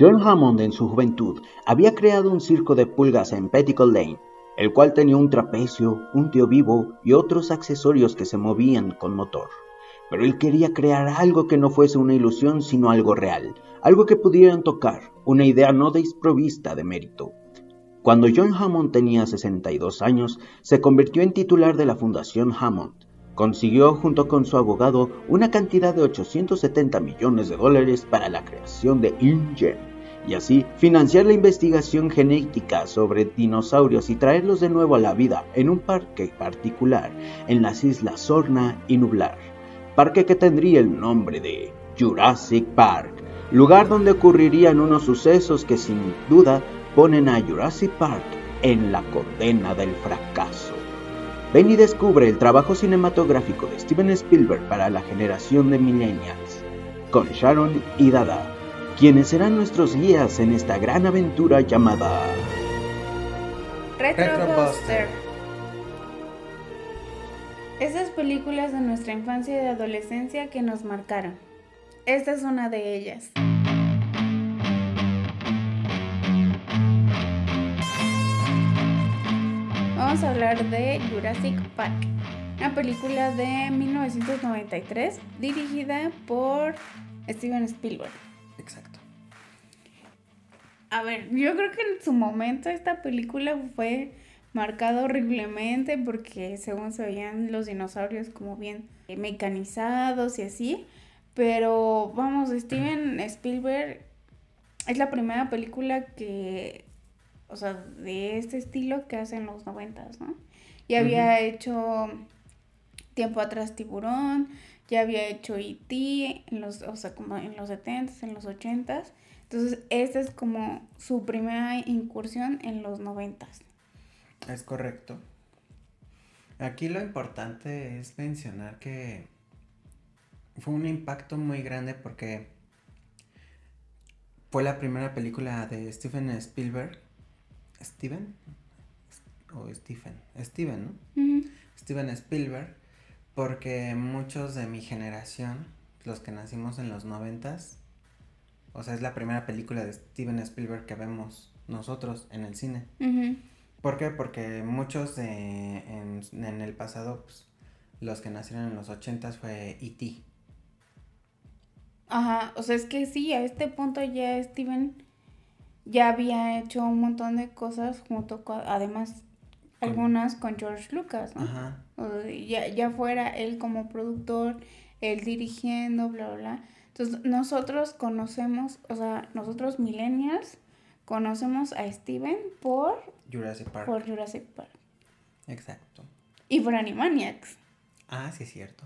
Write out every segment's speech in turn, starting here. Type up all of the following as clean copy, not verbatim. John Hammond en su juventud había creado un circo de pulgas en Petticoat Lane, el cual tenía un trapecio, un tío vivo y otros accesorios que se movían con motor. Pero él quería crear algo que no fuese una ilusión, sino algo real, algo que pudieran tocar, una idea no desprovista de mérito. Cuando John Hammond tenía 62 años, se convirtió en titular de la Fundación Hammond. Consiguió, junto con su abogado, una cantidad de $870 millones para la creación de InGen, y así financiar la investigación genética sobre dinosaurios y traerlos de nuevo a la vida en un parque particular en las Islas Sorna y Nublar, parque que tendría el nombre de Jurassic Park, lugar donde ocurrirían unos sucesos que sin duda ponen a Jurassic Park en la condena del fracaso. Ven y descubre el trabajo cinematográfico de Steven Spielberg para la generación de millennials, con Sharon y Dada, quienes serán nuestros guías en esta gran aventura llamada Retro Buster. Esas películas de nuestra infancia y de adolescencia que nos marcaron. Esta es una de ellas. Vamos a hablar de Jurassic Park, una película de 1993 dirigida por Steven Spielberg. Exacto. A ver, yo creo que en su momento esta película fue marcada horriblemente porque según se veían los dinosaurios como bien mecanizados y así, pero vamos, Steven Spielberg es la primera película que... O sea, de este estilo que hacen los 90s, ¿no? Ya había hecho tiempo atrás Tiburón, ya había hecho E.T., como en los 70s, en los 80s. Entonces, esta es como su primera incursión en los 90s. Es correcto. Aquí lo importante es mencionar que fue un impacto muy grande porque fue la primera película de Steven Spielberg. Steven, ¿no? Uh-huh. Steven Spielberg, porque muchos de mi generación, los que nacimos en los 90s, o sea, es la primera película de Steven Spielberg que vemos nosotros en el cine. Uh-huh. ¿Por qué? Porque muchos en el pasado, pues, los que nacieron en los 80s fue E.T. Ajá, o sea, es que sí, a este punto ya Steven... Ya había hecho un montón de cosas junto con, además, algunas con George Lucas, ¿no? Ajá. Ya fuera él como productor, él dirigiendo, bla, bla, bla. Entonces, nosotros conocemos, o sea, nosotros millennials conocemos a Steven por... Jurassic Park. Exacto. Y por Animaniacs. Ah, sí, es cierto.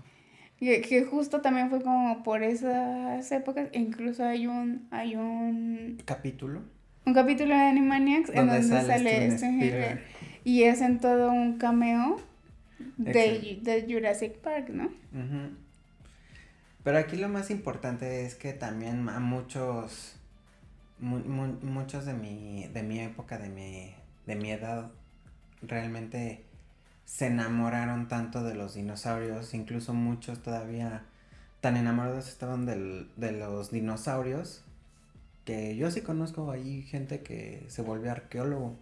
Que justo también fue como por esas épocas, incluso hay un capítulo. Un capítulo de Animaniacs en donde sale este y hacen todo un cameo de Jurassic Park, ¿no? Uh-huh. Pero aquí lo más importante es que también a muchos de mi época, de mi edad, realmente se enamoraron tanto de los dinosaurios, incluso muchos todavía tan enamorados estaban de los dinosaurios, que yo sí conozco ahí gente que se volvió arqueólogo.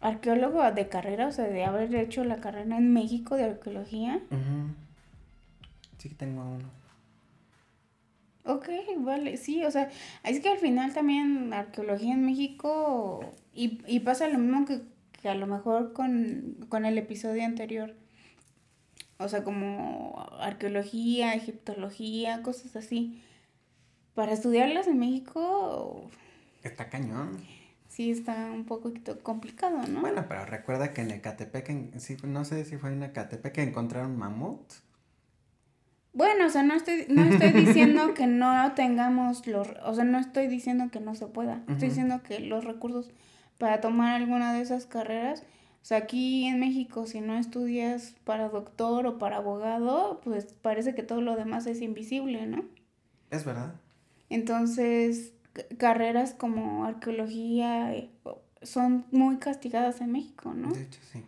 ¿Arqueólogo de carrera? O sea, de haber hecho la carrera en México de arqueología. Uh-huh. Sí que tengo uno. Ok, vale, sí, o sea, es que al final también arqueología en México y pasa lo mismo que a lo mejor con el episodio anterior. O sea, como arqueología, egiptología, cosas así. Para estudiarlas en México... Está cañón. Sí, está un poco complicado, ¿no? Bueno, pero recuerda que en Ecatepec, no sé si fue en Ecatepec que encontraron mamut. Bueno, o sea, no estoy diciendo que no tengamos los... O sea, no estoy diciendo que no se pueda. Estoy diciendo que los recursos... para tomar alguna de esas carreras, o sea, aquí en México si no estudias para doctor o para abogado, pues parece que todo lo demás es invisible, ¿no? Es verdad. Entonces, carreras como arqueología son muy castigadas en México, ¿no? De hecho, sí.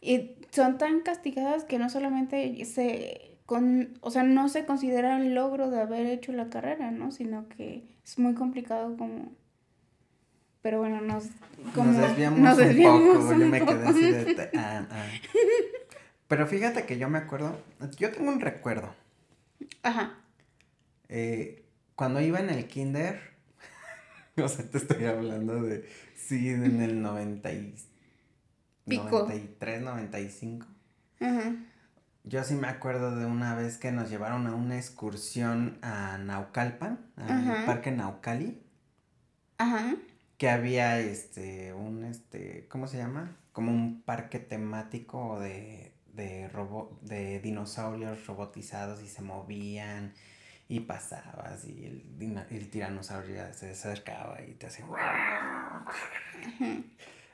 Y son tan castigadas que no solamente se o sea, no se considera un logro de haber hecho la carrera, ¿no? Sino que es muy complicado como... Pero bueno, nos desviamos un poco. Yo me quedé así de... Pero fíjate que yo me acuerdo... Yo tengo un recuerdo. Ajá. Cuando iba en el kinder... o sea, te estoy hablando de... Sí, en el 93, 95. Ajá. Yo sí me acuerdo de una vez que nos llevaron a una excursión a Naucalpan, al Parque Naucali. Ajá. Que había ¿cómo se llama? Como un parque temático de dinosaurios robotizados y se movían y pasabas y el tiranosaurio se acercaba y te hacía...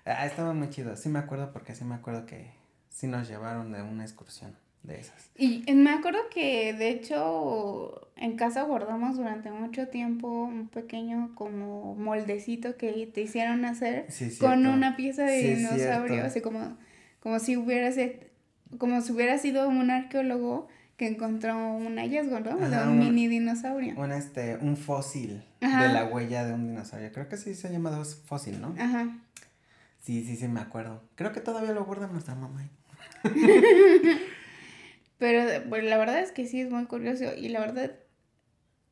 Estaba muy chido, sí me acuerdo porque sí me acuerdo que sí nos llevaron de una excursión de esas. Y me acuerdo que de hecho en casa guardamos durante mucho tiempo un pequeño como moldecito que te hicieron hacer con una pieza de dinosaurio, así como si hubiera sido un arqueólogo que encontró un hallazgo, ¿no? Ajá, de un mini dinosaurio. Un fósil. Ajá. De la huella de un dinosaurio. Creo que sí se ha llamado fósil, ¿no? Ajá. Sí, me acuerdo. Creo que todavía lo guarda nuestra mamá. Pero pues, la verdad es que sí es muy curioso y la verdad,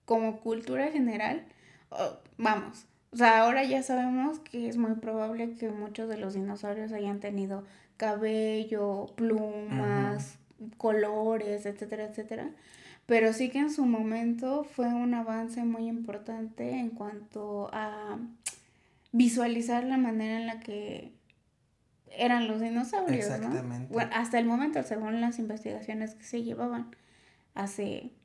como cultura general, o sea, ahora ya sabemos que es muy probable que muchos de los dinosaurios hayan tenido cabello, plumas, colores, etcétera, etcétera, pero sí que en su momento fue un avance muy importante en cuanto a visualizar la manera en la que eran los dinosaurios, exactamente, ¿no? Bueno, hasta el momento, según las investigaciones que se llevaban,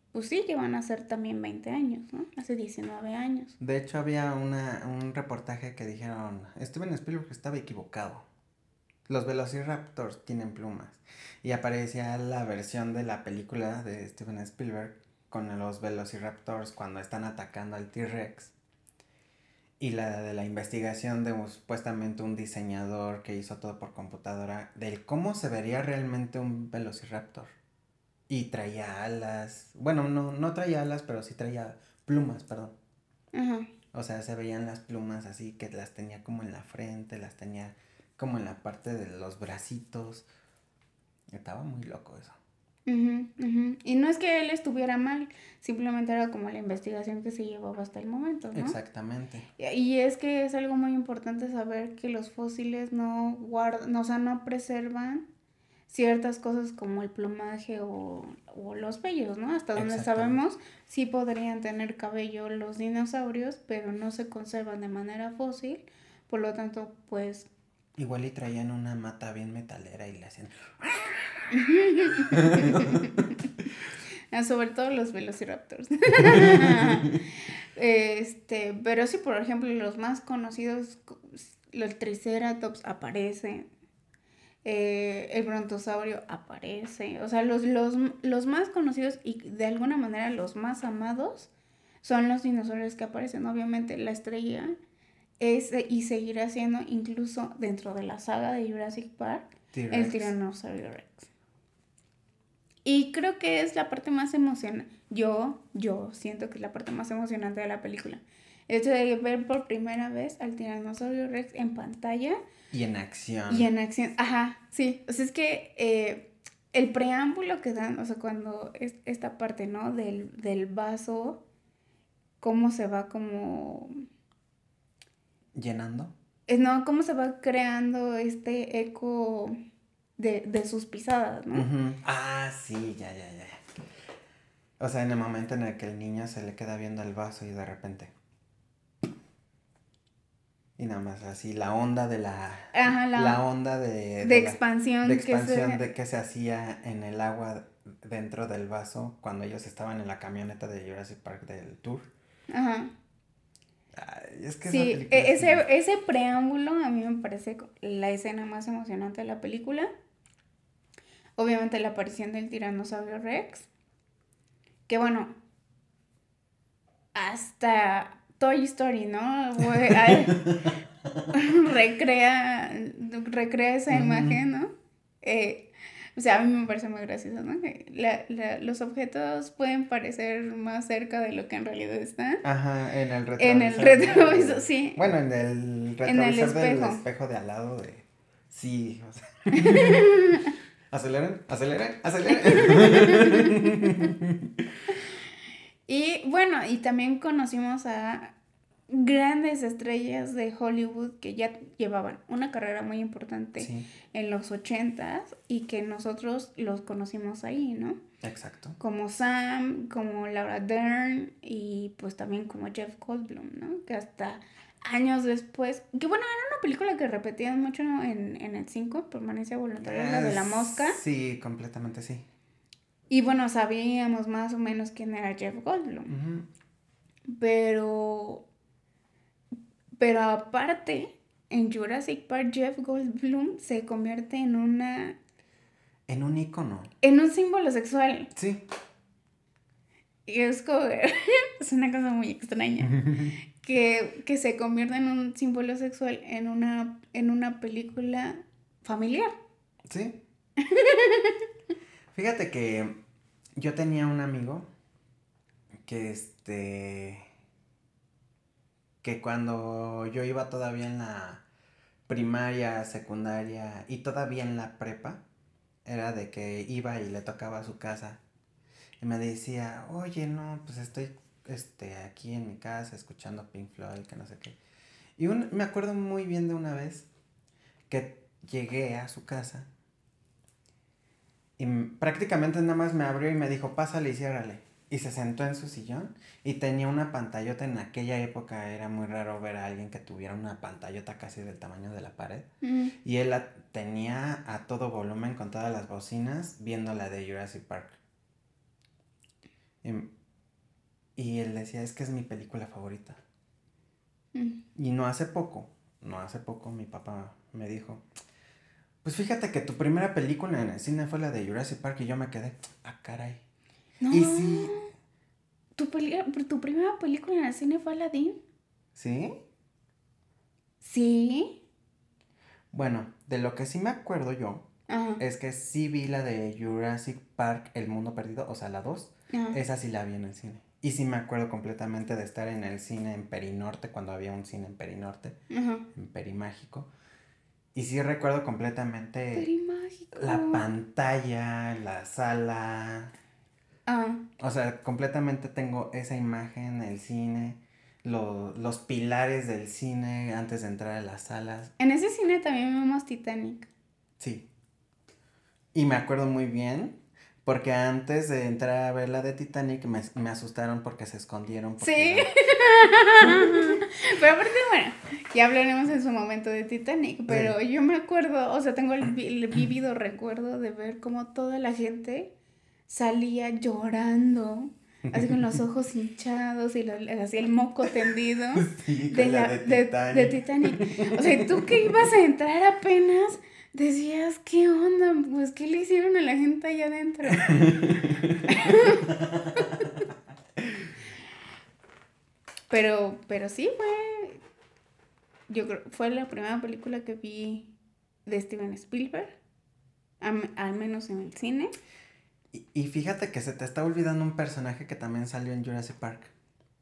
llevan a ser también 20 años, ¿no? Hace 19 años. De hecho, había un reportaje que dijeron, Steven Spielberg estaba equivocado. Los Velociraptors tienen plumas. Y aparecía la versión de la película de Steven Spielberg con los Velociraptors cuando están atacando al T-Rex. Y la de la investigación de supuestamente un diseñador que hizo todo por computadora, del cómo se vería realmente un Velociraptor. Y traía alas. Bueno, no traía alas, pero sí traía plumas, perdón. Ajá. O sea, se veían las plumas así, que las tenía como en la frente, las tenía como en la parte de los bracitos. Estaba muy loco eso. Y no es que él estuviera mal, simplemente era como la investigación que se llevaba hasta el momento, ¿no? Exactamente. Y es que es algo muy importante saber que los fósiles no guardan, o sea, no preservan ciertas cosas como el plumaje o los vellos, ¿no? Hasta donde sabemos, sí podrían tener cabello los dinosaurios, pero no se conservan de manera fósil, por lo tanto, pues... Igual y traían una mata bien metalera y le hacían... Sobre todo los Velociraptors. Pero sí, por ejemplo, los más conocidos, los Triceratops aparecen, el Brontosaurio aparece, o sea, los más conocidos y de alguna manera los más amados son los dinosaurios que aparecen. Obviamente la estrella es y seguirá siendo, incluso dentro de la saga de Jurassic Park, T-Rex. El Tiranosaurio Rex. Y creo que es la parte más emocionante. Yo siento que es la parte más emocionante de la película. El hecho de ver por primera vez al Tiranosaurio Rex en pantalla. Y en acción. Ajá, sí. O sea, es que el preámbulo que dan, o sea, cuando es esta parte, ¿no? Del vaso, cómo se va como... ¿Llenando? No, cómo se va creando este eco de sus pisadas, ¿no? Uh-huh. Ah, sí, ya. O sea, en el momento en el que el niño se le queda viendo el vaso y de repente... Y nada más así, la onda de la... Ajá, la onda de expansión. De que se hacía en el agua dentro del vaso cuando ellos estaban en la camioneta de Jurassic Park del tour. Ajá. Es que sí, ese preámbulo a mí me parece la escena más emocionante de la película. Obviamente la aparición del Tiranosaurio Rex, que bueno, hasta Toy Story, ¿no? recrea esa imagen, ¿no? O sea, a mí me parece muy gracioso, ¿no? Los objetos pueden parecer más cerca de lo que en realidad están. Ajá, en el retrovisor. En el retrovisor, sí. Bueno, en el retrovisor del espejo de al lado de... Sí, o sea... Aceleren, aceleren, aceleren. Y bueno, y también conocimos a grandes estrellas de Hollywood que ya llevaban una carrera muy importante, sí, en los 80s y que nosotros los conocimos ahí, ¿no? Exacto. Como Sam, como Laura Dern y pues también como Jeff Goldblum, ¿no? Que hasta años después, que bueno, era una película que repetían mucho en el 5, Permanencia Voluntaria, la de la mosca. Sí, completamente sí. Y bueno, sabíamos más o menos quién era Jeff Goldblum. Uh-huh. Pero aparte, en Jurassic Park, Jeff Goldblum se convierte en una... En un ícono. En un símbolo sexual. Sí. Y es como... es una cosa muy extraña. Que se convierte en un símbolo sexual en una película familiar. Sí. Fíjate que yo tenía un amigo que que cuando yo iba todavía en la primaria, secundaria y todavía en la prepa, era de que iba y le tocaba a su casa y me decía, oye, no, pues estoy aquí en mi casa escuchando Pink Floyd, que no sé qué. Y me acuerdo muy bien de una vez que llegué a su casa y prácticamente nada más me abrió y me dijo, pásale y ciérrale. Y se sentó en su sillón y tenía una pantallota. En aquella época era muy raro ver a alguien que tuviera una pantallota casi del tamaño de la pared. Mm. Y él la tenía a todo volumen con todas las bocinas viendo la de Jurassic Park. Y él decía, es que es mi película favorita. Mm. Y no hace poco mi papá me dijo, pues fíjate que tu primera película en el cine fue la de Jurassic Park. Y yo me quedé, ah, caray. No, y sí. ¿Tu primera película en el cine fue Aladdin? ¿Sí? ¿Sí? Bueno, de lo que sí me acuerdo yo, ajá, es que sí vi la de Jurassic Park, El Mundo Perdido, o sea, la 2. Ajá. Esa sí la vi en el cine. Y sí me acuerdo completamente de estar en el cine en Perinorte, cuando había un cine en Perinorte, ajá, en Perimágico. Y sí recuerdo completamente Perimágico, la pantalla, la sala... O sea, completamente tengo esa imagen, el cine, los pilares del cine antes de entrar a las salas. En ese cine también vimos Titanic. Sí. Y me acuerdo muy bien, porque antes de entrar a ver la de Titanic me asustaron porque se escondieron. Porque sí. Pero aparte, bueno, ya hablaremos en su momento de Titanic, pero sí, yo me acuerdo, o sea, tengo el vívido recuerdo de ver cómo toda la gente... salía llorando, así con los ojos hinchados y así el moco tendido, sí, de Titanic. O sea, tú que ibas a entrar apenas, decías, ¿qué onda? Pues, ¿qué le hicieron a la gente allá adentro? pero sí fue, yo creo, fue la primera película que vi de Steven Spielberg, al menos en el cine. Y fíjate que se te está olvidando un personaje que también salió en Jurassic Park.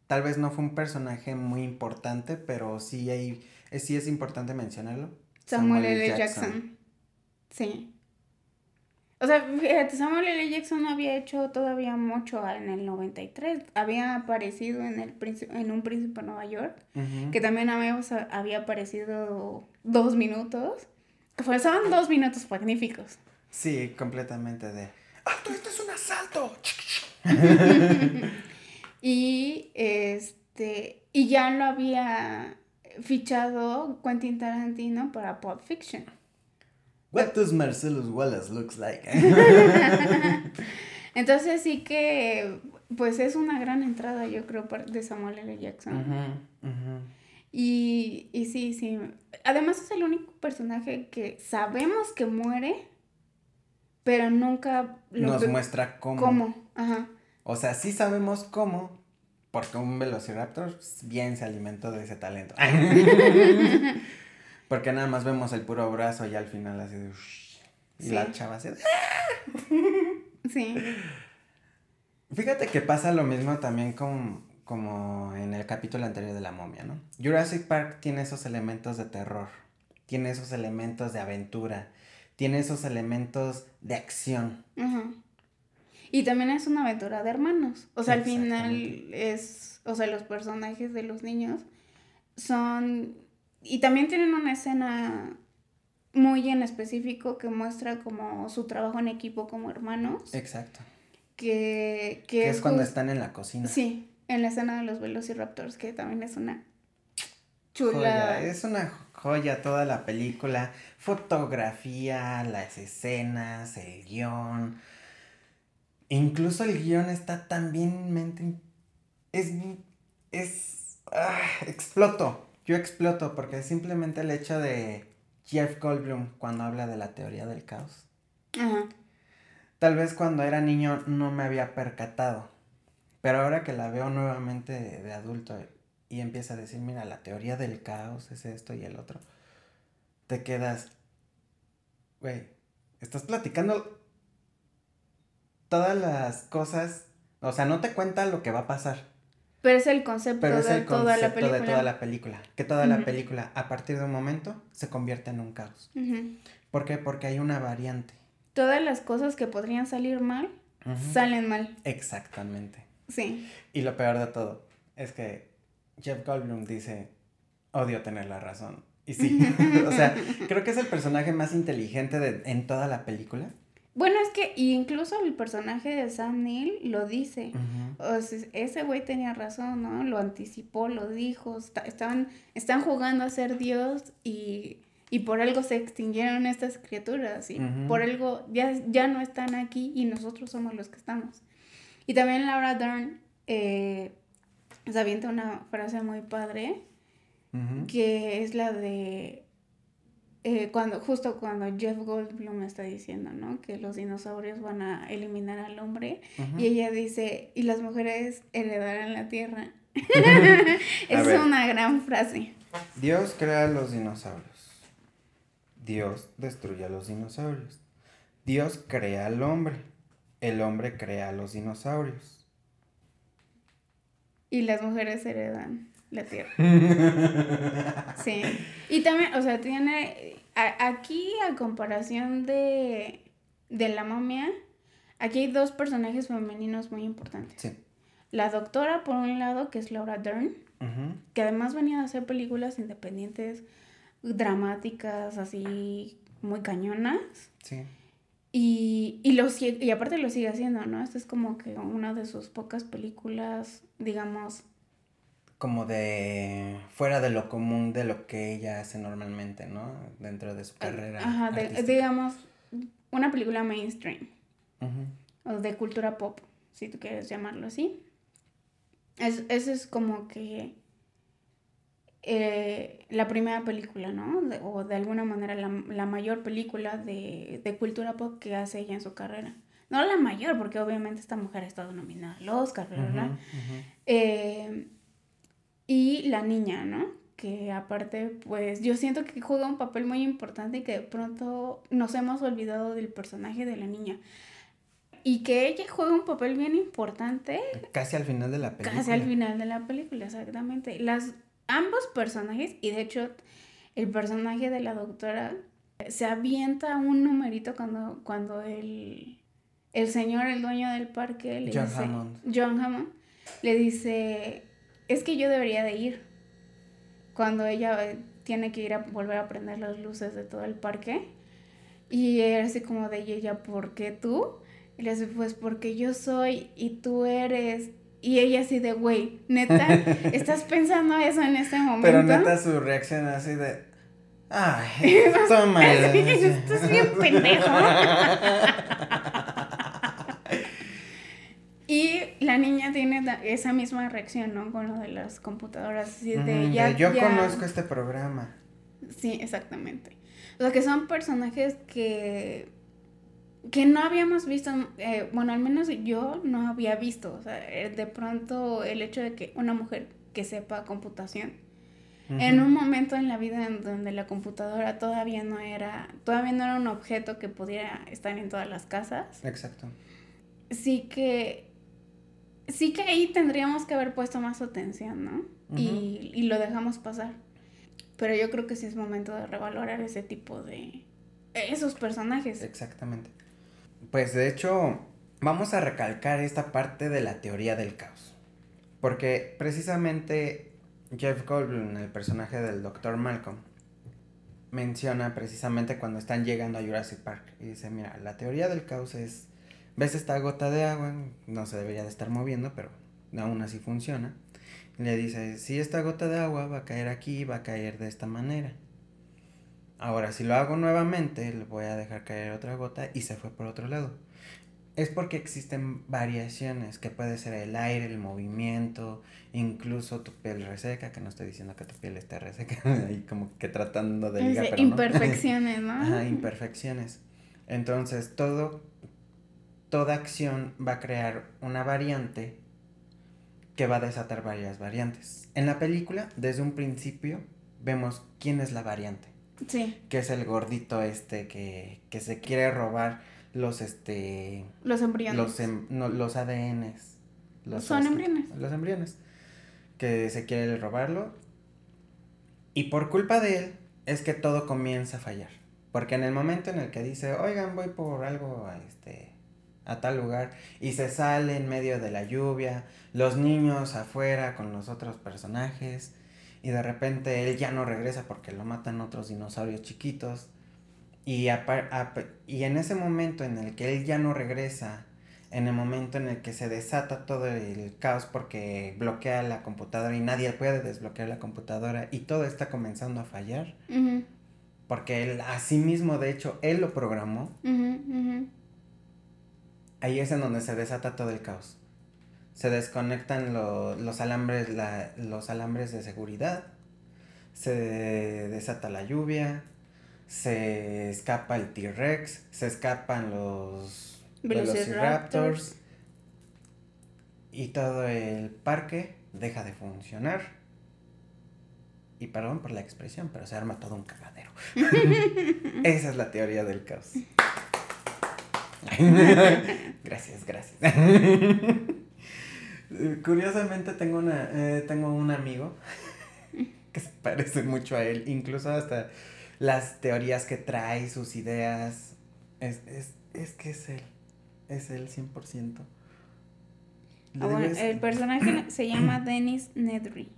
Tal vez no fue un personaje muy importante, pero sí es importante mencionarlo. Samuel L. Jackson. Sí. O sea, fíjate, Samuel L. Jackson no había hecho todavía mucho en el 93. Había aparecido en Un Príncipe en Nueva York, uh-huh, que también había aparecido 2 minutos. Que fueron 2 minutos magníficos. Sí, completamente de... ¡Alto, esto es un asalto! Y ya lo había fichado Quentin Tarantino para Pulp Fiction. What does Marcellus Wallace looks like? Entonces sí que, pues es una gran entrada, yo creo, de Samuel L. Jackson. Uh-huh, uh-huh. Y sí, sí. Además es el único personaje que sabemos que muere, pero nunca... Nos muestra cómo. ¿Cómo? Ajá. O sea, sí sabemos cómo, porque un Velociraptor bien se alimentó de ese talento. Porque nada más vemos el puro brazo y al final así de... Sí. Y la chava se... Sí. Fíjate que pasa lo mismo también como en el capítulo anterior de La Momia, ¿no? Jurassic Park tiene esos elementos de terror, tiene esos elementos de aventura, tiene esos elementos de acción. Uh-huh. Y también es una aventura de hermanos. O sea, al final es... O sea, los personajes de los niños son... Y también tienen una escena muy en específico que muestra como su trabajo en equipo como hermanos. Exacto. Que es cuando están en la cocina. Sí, en la escena de los Velociraptors, que también es una chula. Joya, es una joya toda la película. Fotografía, las escenas, el guión. Incluso el guión está tan bien mente... exploto. Yo exploto porque simplemente el hecho de Jeff Goldblum cuando habla de la teoría del caos. Ajá. Tal vez cuando era niño no me había percatado, pero ahora que la veo nuevamente de adulto y empieza a decir, mira, la teoría del caos es esto y el otro, te quedas, güey, estás platicando todas las cosas, o sea, no te cuenta lo que va a pasar. Pero es el concepto de toda la película. Pero es el concepto de toda la película, que toda uh-huh. la película a partir de un momento se convierte en un caos. Uh-huh. ¿Por qué? Porque hay una variante. Todas las cosas que podrían salir mal, uh-huh. salen mal. Exactamente. Sí. Y lo peor de todo es que Jeff Goldblum dice, odio tener la razón. Y sí, o sea, creo que es el personaje más inteligente en toda la película. Bueno, es que incluso el personaje de Sam Neill lo dice. Uh-huh. O sea, ese güey tenía razón, ¿no? Lo anticipó, lo dijo. Están jugando a ser Dios y... Y por algo se extinguieron estas criaturas, y uh-huh. por algo ya no están aquí y nosotros somos los que estamos. Y también Laura Dern se avienta una frase muy padre, uh-huh. que es la de, cuando Jeff Goldblum está diciendo, ¿no? Que los dinosaurios van a eliminar al hombre, uh-huh. y ella dice, y las mujeres heredarán la tierra. Es una gran frase. Dios crea los dinosaurios. Dios destruye a los dinosaurios. Dios crea al hombre. El hombre crea a los dinosaurios. Y las mujeres heredan la tierra. Sí. Y también, o sea, tiene... Aquí, a comparación de La Momia, aquí hay dos personajes femeninos muy importantes. Sí. La doctora, por un lado, que es Laura Dern, uh-huh. que además venía a hacer películas independientes... dramáticas, así muy cañonas. Sí. Y aparte lo sigue haciendo, ¿no? Esta es como que una de sus pocas películas, digamos, como de fuera de lo común de lo que ella hace normalmente, ¿no? Dentro de su carrera. Ajá, digamos una película mainstream. Uh-huh. O de cultura pop, si tú quieres llamarlo así. Eso es como que la primera película, ¿no? O de alguna manera la mayor película de cultura pop que hace ella en su carrera. No la mayor, porque obviamente esta mujer ha estado nominada al Oscar, ¿verdad? Uh-huh, uh-huh. Y la niña, ¿no? Que aparte, pues, yo siento que juega un papel muy importante y que de pronto nos hemos olvidado del personaje de la niña. Y que ella juega un papel bien importante. Casi al final de la película. Casi al final de la película, exactamente. Ambos personajes, y de hecho el personaje de la doctora se avienta un numerito cuando el señor, el dueño del parque, le dice... John Hammond. Le dice, es que yo debería de ir. Cuando ella tiene que ir a volver a prender las luces de todo el parque. Y él así como de ella, ¿por qué tú? Y le dice, pues porque yo soy y tú eres... Y ella así de, güey, neta, ¿estás pensando eso en este momento? Pero neta su reacción así de, ay, toma. Estás bien pendejo. Y la niña tiene esa misma reacción, ¿no? Con lo de las computadoras, así de, Yo conozco este programa. Sí, exactamente. O sea, que son personajes que no habíamos visto, al menos yo no había visto, o sea, de pronto el hecho de que una mujer que sepa computación Uh-huh. En un momento en la vida en donde la computadora todavía no era un objeto que pudiera estar en todas las casas. Exacto. Sí que ahí tendríamos que haber puesto más atención, ¿no? Uh-huh. Y lo dejamos pasar. Pero yo creo que sí es momento de revalorar ese tipo de... esos personajes. Exactamente. Pues de hecho, vamos a recalcar esta parte de la teoría del caos. Porque precisamente Jeff Goldblum, el personaje del Dr. Malcolm, menciona precisamente cuando están llegando a Jurassic Park. Y dice, mira, la teoría del caos es... ¿Ves esta gota de agua? No se debería de estar moviendo, pero aún así funciona. Le dice, si esta gota de agua va a caer aquí, va a caer de esta manera. Ahora, si lo hago nuevamente, le voy a dejar caer otra gota y se fue por otro lado. Es porque existen variaciones, que puede ser el aire, el movimiento, incluso tu piel reseca, que no estoy diciendo que tu piel esté reseca, ahí como que tratando de ligar, pero imperfecciones, ¿no? Ajá, imperfecciones. Entonces, toda acción va a crear una variante que va a desatar varias variantes. En la película, desde un principio, vemos quién es la variante. Sí. Que es el gordito que se quiere robar los embriones. Los ADNs. Son embriones. Los embriones. Que se quiere robarlo. Y por culpa de él es que todo comienza a fallar. Porque en el momento en el que dice, oigan, voy por algo a tal lugar, y se sale en medio de la lluvia, los niños afuera con los otros personajes, y de repente él ya no regresa porque lo matan otros dinosaurios chiquitos, y en ese momento en el que él ya no regresa, en el momento en el que se desata todo el caos porque bloquea la computadora y nadie puede desbloquear la computadora, y todo está comenzando a fallar, uh-huh. Porque él a sí mismo, de hecho, él lo programó, uh-huh, uh-huh. Ahí es en donde se desata todo el caos. Se desconectan los alambres, los alambres de seguridad. Se desata la lluvia. Se escapa el T-Rex. Se escapan los Velociraptors. Y todo el parque deja de funcionar. Y perdón por la expresión, pero se arma todo un cagadero. Esa es la teoría del caos. Gracias. Curiosamente tengo un amigo que se parece mucho a él, incluso hasta las teorías que trae, sus ideas, es que es él 100%. El personaje se llama Dennis Nedry,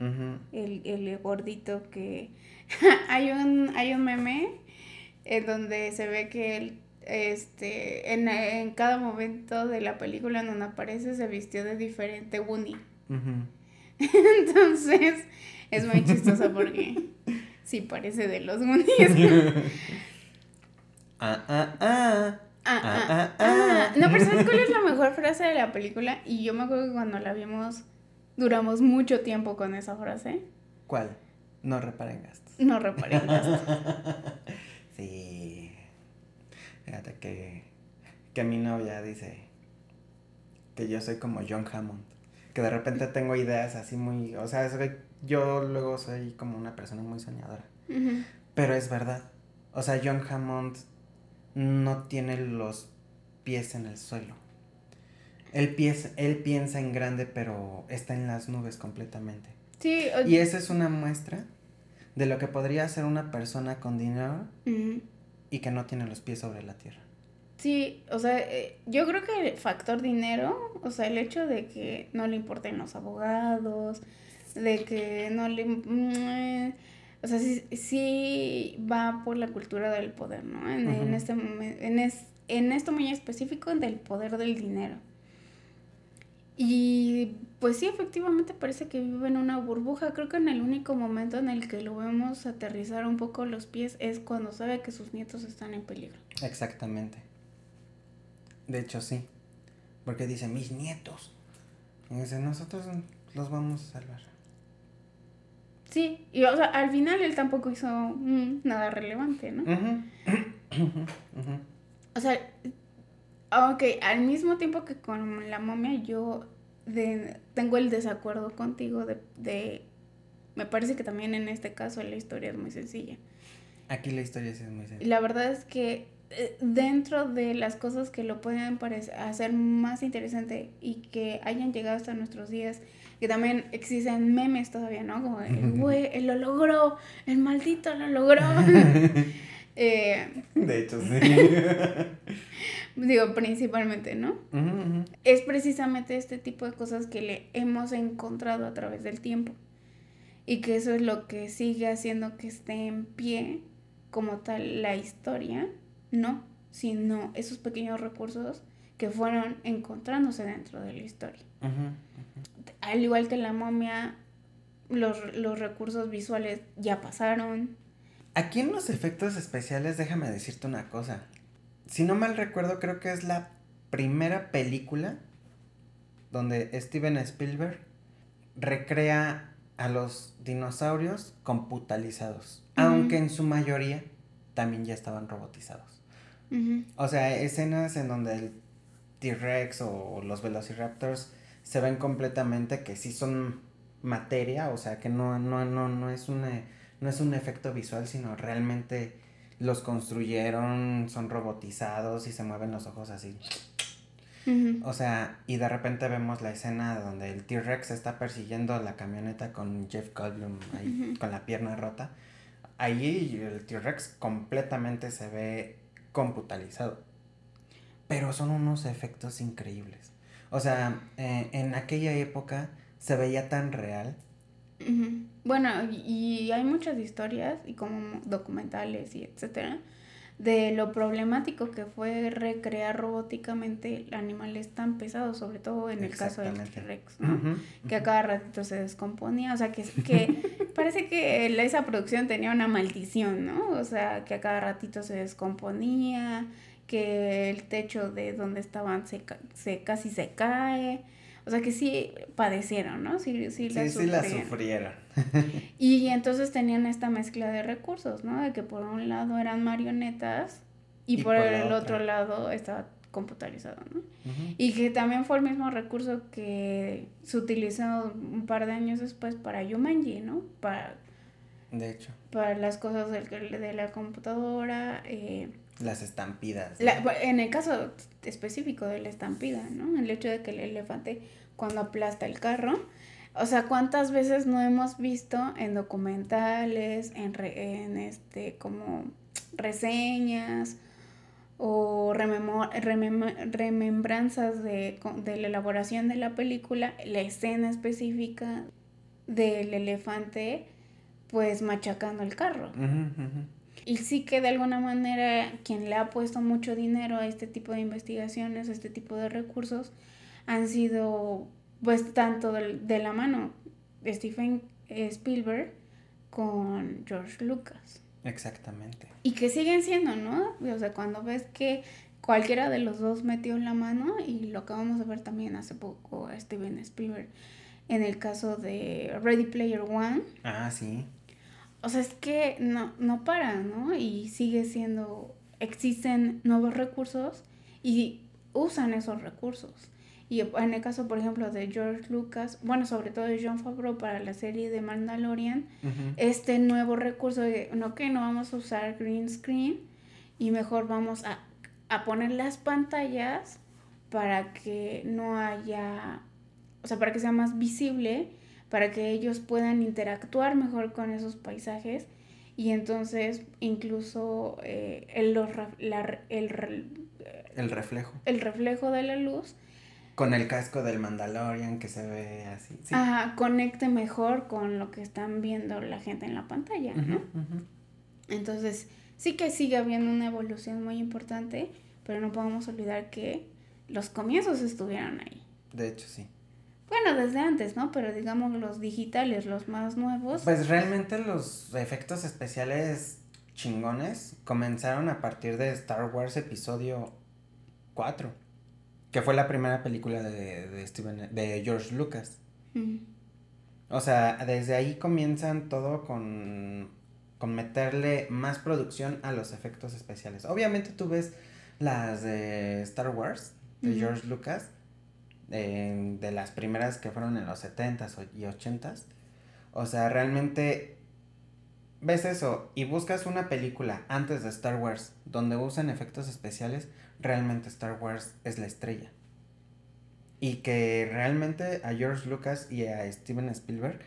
uh-huh. el gordito que hay un meme en donde se ve que él en cada momento de la película en donde aparece se vistió de diferente Woody, uh-huh. Entonces es muy chistoso porque sí parece de los Woodies. No, pero ¿sabes cuál es la mejor frase de la película? Y yo me acuerdo que cuando la vimos duramos mucho tiempo con esa frase. ¿Cuál? No reparen gastos. Sí. Fíjate que mi novia dice que yo soy como John Hammond, que de repente tengo ideas así muy... O sea, yo luego soy como una persona muy soñadora, uh-huh. Pero es verdad, o sea, John Hammond no tiene los pies en el suelo. Él piensa en grande, pero está en las nubes completamente. Sí. Y esa es una muestra de lo que podría ser una persona con dinero, uh-huh. Y que no tiene los pies sobre la tierra. Sí, o sea, yo creo que el factor dinero, o sea, el hecho de que no le importen los abogados, de que no le... o sea, sí va por la cultura del poder, ¿no? Uh-huh. En esto muy específico del poder del dinero. Y pues sí, efectivamente parece que vive en una burbuja. Creo que en el único momento en el que lo vemos aterrizar un poco los pies es cuando sabe que sus nietos están en peligro. Exactamente. De hecho, sí. Porque dice, mis nietos. Y dice, nosotros los vamos a salvar. Sí, y o sea, al final él tampoco hizo nada relevante, ¿no? Uh-huh. Uh-huh. O sea... Ok, al mismo tiempo que con La Momia yo tengo el desacuerdo contigo de Me parece que también en este caso la historia es muy sencilla. Aquí la historia sí es muy sencilla. La verdad es que dentro de las cosas que lo pueden hacer más interesante y que hayan llegado hasta nuestros días, que también existen memes todavía, ¿no? Como, güey, él lo logró, el maldito lo logró. De hecho, sí. Digo, principalmente, ¿no? Uh-huh. Es precisamente este tipo de cosas que le hemos encontrado a través del tiempo. Y que eso es lo que sigue haciendo que esté en pie como tal la historia, no, sino esos pequeños recursos que fueron encontrándose dentro de la historia. Uh-huh, uh-huh. Al igual que La Momia, los recursos visuales ya pasaron. Aquí en los efectos especiales, déjame decirte una cosa. Si no mal recuerdo, creo que es la primera película donde Steven Spielberg recrea a los dinosaurios computalizados. Uh-huh. Aunque en su mayoría también ya estaban robotizados. Uh-huh. O sea, escenas en donde el T-Rex o los Velociraptors se ven completamente que sí son materia, o sea, que no es un efecto visual, sino realmente los construyeron, son robotizados y se mueven los ojos así. Uh-huh. O sea, y de repente vemos la escena donde el T-Rex está persiguiendo la camioneta con Jeff Goldblum ahí, uh-huh, con la pierna rota. Ahí el T-Rex completamente se ve computalizado. Pero son unos efectos increíbles. O sea, en aquella época se veía tan real. Uh-huh. Bueno, y hay muchas historias y como documentales y etcétera de lo problemático que fue recrear robóticamente animales tan pesados, sobre todo en el caso del T-Rex, ¿no? Uh-huh, uh-huh. Que a cada ratito se descomponía, o sea, que parece que esa producción tenía una maldición, ¿no? O sea, que a cada ratito se descomponía, que el techo de donde estaban casi se cae. O sea, que sí padecieron, ¿no? Sí la sufrieron. Y entonces tenían esta mezcla de recursos, ¿no? De que por un lado eran marionetas y por el otro lado estaba computarizado, ¿no? Uh-huh. Y que también fue el mismo recurso que se utilizó un par de años después para Jumanji, ¿no? De hecho. Para las cosas de la computadora. Las estampidas, ¿no? En el caso específico de la estampida, ¿no? El hecho de que el elefante cuando aplasta el carro, o sea, ¿cuántas veces no hemos visto en documentales, como reseñas o remembranzas de la elaboración de la película, la escena específica del elefante, pues, machacando el carro? Uh-huh, uh-huh. Y sí que de alguna manera quien le ha puesto mucho dinero a este tipo de investigaciones, a este tipo de recursos, han sido pues tanto de la mano Steven Spielberg con George Lucas. Exactamente. Y que siguen siendo, ¿no? O sea, cuando ves que cualquiera de los dos metió la mano, y lo acabamos de ver también hace poco a Steven Spielberg en el caso de Ready Player One. Ah, sí. O sea, es que no para, ¿no? Y sigue siendo, existen nuevos recursos y usan esos recursos. Y en el caso, por ejemplo, de George Lucas, bueno, sobre todo de Jon Favreau para la serie de Mandalorian, uh-huh, este nuevo recurso de, no vamos a usar green screen y mejor vamos a poner las pantallas para que no haya, o sea, para que sea más visible, para que ellos puedan interactuar mejor con esos paisajes, y entonces incluso el reflejo de la luz con el casco del Mandalorian que se ve así, ¿sí? Ajá, conecte mejor con lo que están viendo la gente en la pantalla, ¿no? Uh-huh, uh-huh. Entonces sí que sigue habiendo una evolución muy importante, pero no podemos olvidar que los comienzos estuvieron ahí. De hecho, sí. Bueno, desde antes, ¿no? Pero digamos los digitales, los más nuevos. Pues realmente los efectos especiales chingones comenzaron a partir de Star Wars Episodio 4, que fue la primera película de George Lucas. Uh-huh. O sea, desde ahí comienzan todo con meterle más producción a los efectos especiales. Obviamente tú ves las de Star Wars, de uh-huh, George Lucas, de las primeras que fueron en los 70s y 80s, O sea, realmente ves eso y buscas una película antes de Star Wars donde usan efectos especiales, realmente Star Wars es la estrella. Y que realmente a George Lucas y a Steven Spielberg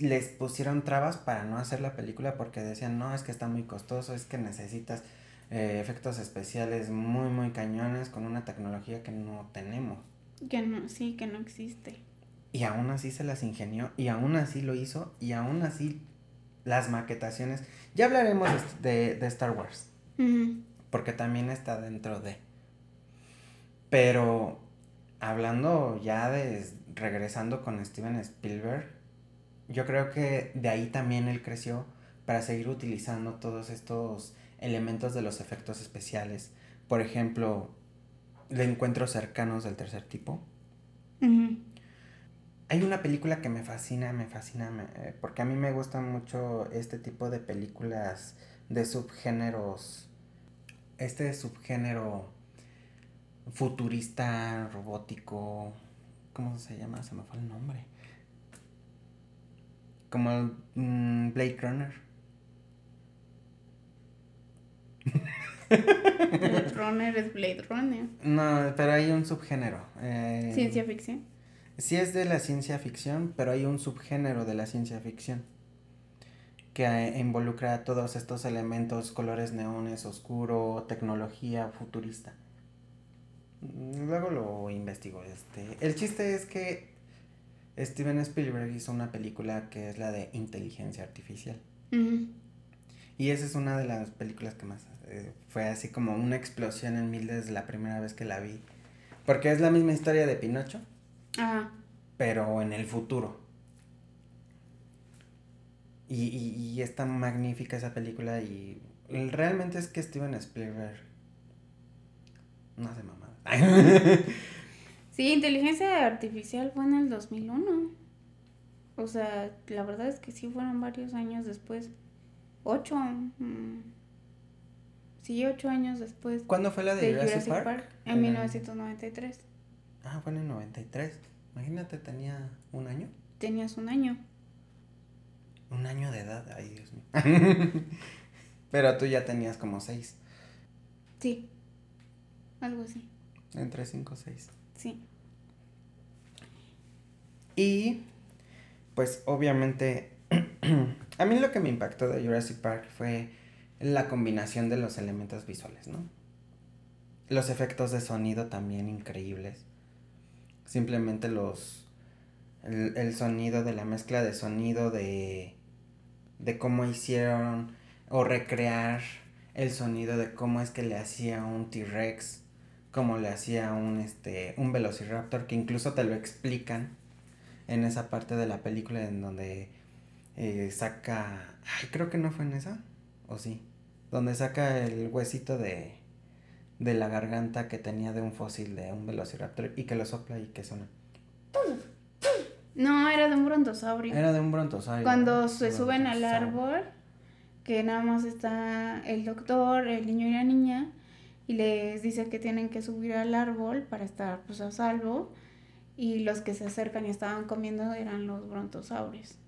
les pusieron trabas para no hacer la película porque decían, no, es que está muy costoso, es que necesitas efectos especiales muy, muy cañones con una tecnología que no tenemos. Que no, sí, que no existe. Y aún así se las ingenió, y aún así lo hizo, y aún así las maquetaciones. Ya hablaremos de Star Wars, uh-huh, porque también está dentro de... Pero hablando ya de... regresando con Steven Spielberg, yo creo que de ahí también él creció para seguir utilizando todos estos elementos de los efectos especiales. Por ejemplo, de encuentros cercanos del tercer tipo. Uh-huh. Hay una película que me fascina, porque a mí me gustan mucho este tipo de películas de subgéneros, este subgénero futurista, robótico, ¿cómo se llama? Se me fue el nombre. Como el, Blade Runner. Blade Runner es Blade Runner. No, pero hay un subgénero. ¿Ciencia ficción? Sí es de la ciencia ficción, pero hay un subgénero de la ciencia ficción que involucra todos estos elementos, colores neones, oscuro, tecnología futurista. Luego lo investigo. El chiste es que Steven Spielberg hizo una película que es la de Inteligencia Artificial. Uh-huh. Y esa es una de las películas que más... fue así como una explosión en mil desde la primera vez que la vi. Porque es la misma historia de Pinocho. Ajá. Pero en el futuro. Y es tan magnífica esa película. Y realmente es que Steven Spielberg no hace mamada. Sí, Inteligencia Artificial fue en el 2001. O sea, la verdad es que sí fueron varios años después. 8. Sí, 8 años después. ¿Cuándo fue la de Jurassic Park? En 1993. Ah, bueno, en 93. Imagínate, tenía un año. Tenías un año. Un año de edad, ay Dios mío. Pero tú ya tenías como 6. Sí, algo así. Entre 5 y 6. Sí. Y, pues obviamente, a mí lo que me impactó de Jurassic Park fue la combinación de los elementos visuales, ¿no? Los efectos de sonido también increíbles. Simplemente el sonido de la mezcla de sonido de cómo hicieron o recrear el sonido de cómo es que le hacía un T-Rex, cómo le hacía un Velociraptor, que incluso te lo explican en esa parte de la película en donde saca... Ay, creo que no fue en esa, o sí, donde saca el huesito de la garganta que tenía de un fósil de un velociraptor y que lo sopla y que suena. No, era de un brontosaurio. Cuando se suben al árbol, que nada más está el doctor, el niño y la niña, y les dice que tienen que subir al árbol para estar, pues, a salvo, y los que se acercan y estaban comiendo eran los brontosaurios.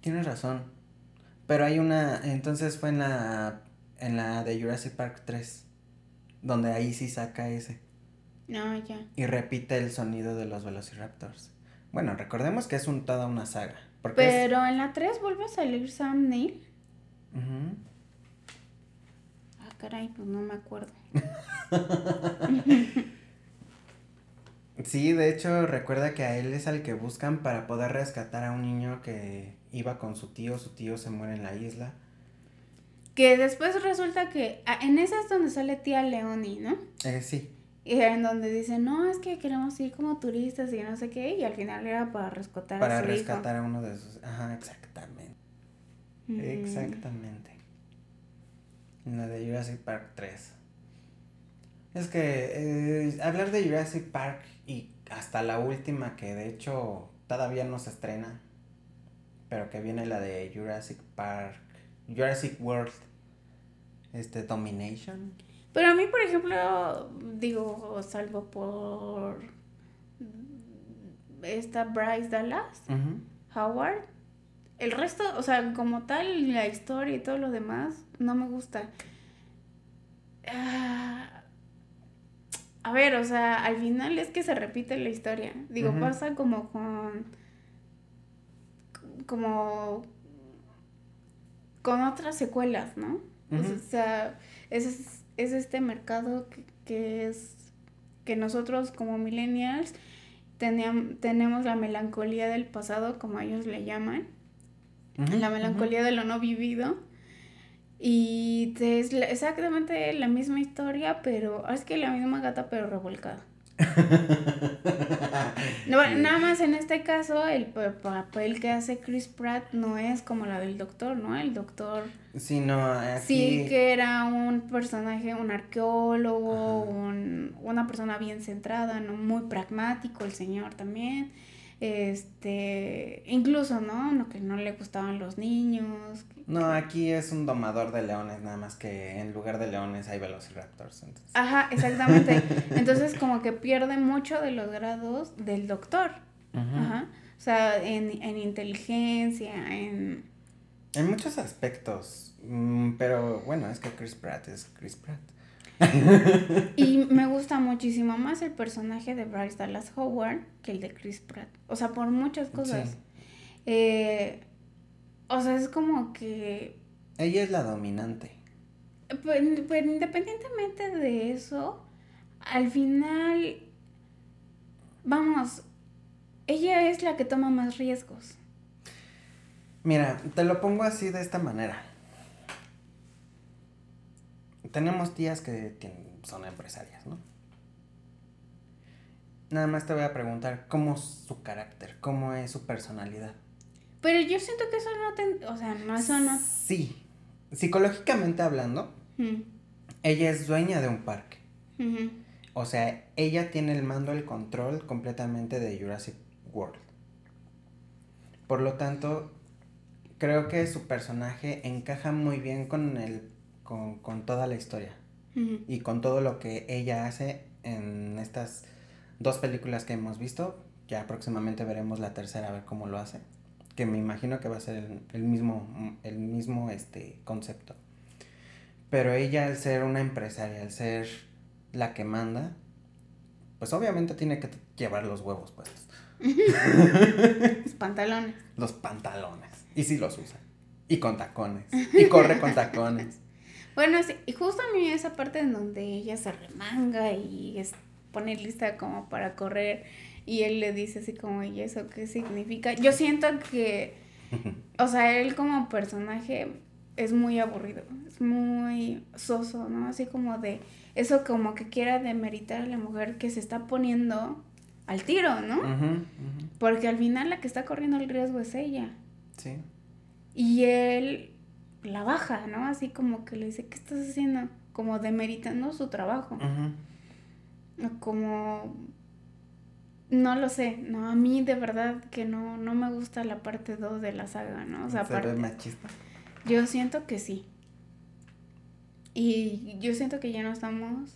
Tienes razón. Pero hay una... Entonces fue en la de Jurassic Park 3. Donde ahí sí saca ese. No, ya. Y repite el sonido de los Velociraptors. Bueno, recordemos que es toda una saga. Pero en la 3 vuelve a salir Sam Neill. Uh-huh. Ah, caray, pues no me acuerdo. Sí, de hecho, recuerda que a él es al que buscan para poder rescatar a un niño que iba con su tío. Su tío se muere en la isla. Que después resulta que... En esa es donde sale tía Leoni, ¿no? Sí. Y en donde dicen, no, es que queremos ir como turistas y no sé qué. Y al final era para rescatar a su hijo. Para rescatar a uno de sus... Ajá, exactamente. Mm. Exactamente. La de Jurassic Park 3. Es que... hablar de Jurassic Park y hasta la última, que de hecho todavía no se estrena. Pero que viene la de Jurassic World Domination. Pero a mí, por ejemplo, digo, salvo por esta Bryce Dallas, uh-huh, Howard, El resto, o sea, como tal, la historia y todo lo demás, no me gusta. A ver, o sea, al final es que se repite la historia. Digo, uh-huh. Pasa como con otras secuelas, ¿no? Uh-huh. Pues, o sea, es este mercado que es que nosotros como millennials tenemos la melancolía del pasado, como ellos le llaman, uh-huh, la melancolía, uh-huh, de lo no vivido, y es exactamente la misma historia, pero es que la misma gata pero revolcada. No, sí. Nada más en este caso el papel que hace Chris Pratt no es como la del doctor, ¿no? El doctor sí, no, aquí... sí que era un personaje, un arqueólogo, una persona bien centrada, ¿no? Muy pragmático el señor también, incluso, ¿no? Que no le gustaban los niños. No, aquí es un domador de leones, nada más que en lugar de leones hay velociraptors, entonces. Ajá, exactamente. Entonces como que pierde mucho de los grados del doctor. Uh-huh. Ajá. O sea, en inteligencia, en muchos aspectos, pero bueno, es que Chris Pratt es Chris Pratt. Y me gusta muchísimo más el personaje de Bryce Dallas Howard que el de Chris Pratt. O sea, por muchas cosas. Sí. O sea, es como que... Ella es la dominante. Pues independientemente de eso, al final, vamos, ella es la que toma más riesgos. Mira, te lo pongo así de esta manera. Tenemos tías que son empresarias, ¿no? Nada más te voy a preguntar cómo es su carácter, cómo es su personalidad. Pero yo siento que eso no te... O sea, no, eso no... Sí. Psicológicamente hablando, ella es dueña de un parque. Uh-huh. O sea, ella tiene el mando, el control completamente de Jurassic World. Por lo tanto, creo que su personaje encaja muy bien con el... Con toda la historia, uh-huh, y con todo lo que ella hace en estas 2 películas que hemos visto. Ya próximamente veremos la tercera, a ver cómo lo hace, que me imagino que va a ser el mismo concepto. Pero ella, al ser una empresaria, al ser la que manda, pues obviamente tiene que llevar los huevos puestos. Los pantalones, y sí los usa, y con tacones, y corre con tacones. Bueno, sí, y justo a mí esa parte en donde ella se remanga y pone lista como para correr, y él le dice así como, ¿y eso qué significa? Yo siento que, o sea, él como personaje es muy aburrido, es muy soso, ¿no? Así como de, eso como que quiera demeritar a la mujer que se está poniendo al tiro, ¿no? Uh-huh, uh-huh. Porque al final la que está corriendo el riesgo es ella. Sí. Y él... la baja, ¿no? Así como que le dice, ¿qué estás haciendo? Como demeritando su trabajo. Uh-huh. Como, no lo sé, no, a mí de verdad que no me gusta la parte 2 de la saga, ¿no? O sea, parte machista. Yo siento que sí. Y yo siento que ya no estamos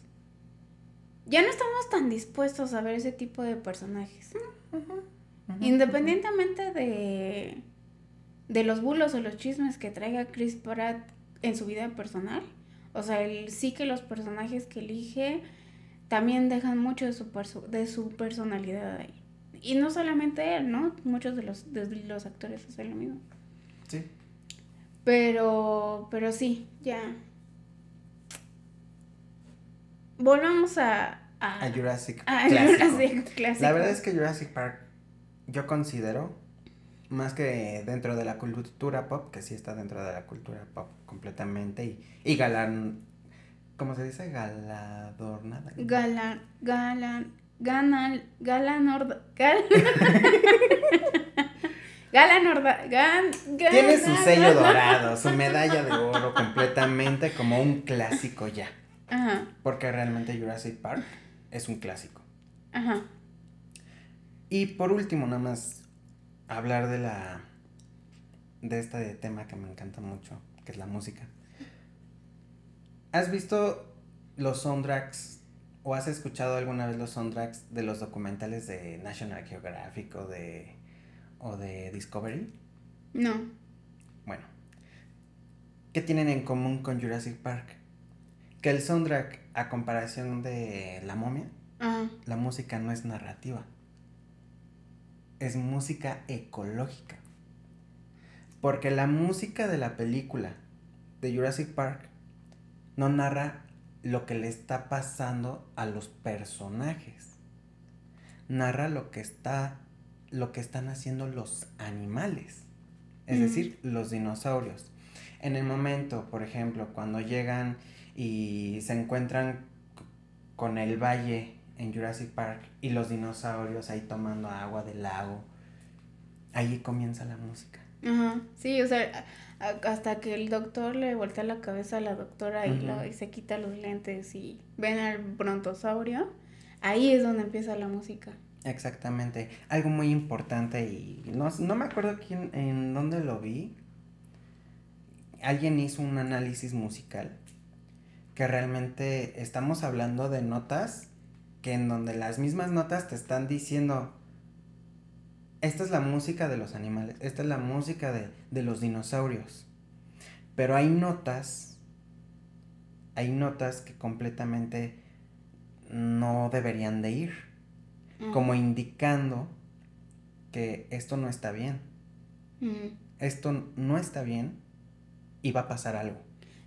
tan dispuestos a ver ese tipo de personajes. Uh-huh. Uh-huh. Independientemente de los bulos o los chismes que traiga Chris Pratt en su vida personal. O sea, él sí que los personajes que elige también dejan mucho de su personalidad ahí. Y no solamente él, ¿no? Muchos de los actores hacen lo mismo. Sí. Pero sí, ya. Volvamos a Jurassic Park. La verdad es que Jurassic Park, yo considero... más que dentro de la cultura pop, que sí está dentro de la cultura pop completamente, y ¿cómo se dice? Galadornada. Tiene su sello dorado, su medalla de oro completamente, como un clásico ya. Ajá. Porque realmente Jurassic Park es un clásico. Ajá. Y por último, nada más hablar de este tema que me encanta mucho, que es la música. ¿Has visto los soundtracks o has escuchado alguna vez los soundtracks de los documentales de National Geographic o de Discovery? No. Bueno. ¿Qué tienen en común con Jurassic Park? Que el soundtrack, a comparación de La Momia, ajá, la música no es narrativa. Es música ecológica. Porque la música de la película de Jurassic Park no narra lo que le está pasando a los personajes. Narra lo que están haciendo los animales. Es decir, los dinosaurios. En el momento, por ejemplo, cuando llegan y se encuentran con el valle en Jurassic Park y los dinosaurios ahí tomando agua del lago, ahí comienza la música. Ajá, sí, o sea, hasta que el doctor le voltea la cabeza a la doctora y, uh-huh, y se quita los lentes y ven al brontosaurio, ahí es donde empieza la música. Exactamente, algo muy importante y no me acuerdo quién, en dónde lo vi, alguien hizo un análisis musical que realmente estamos hablando de notas que en donde las mismas notas te están diciendo, esta es la música de los animales, esta es la música de los dinosaurios, pero hay notas que completamente no deberían de ir, como indicando que esto no está bien, esto no está bien y va a pasar algo.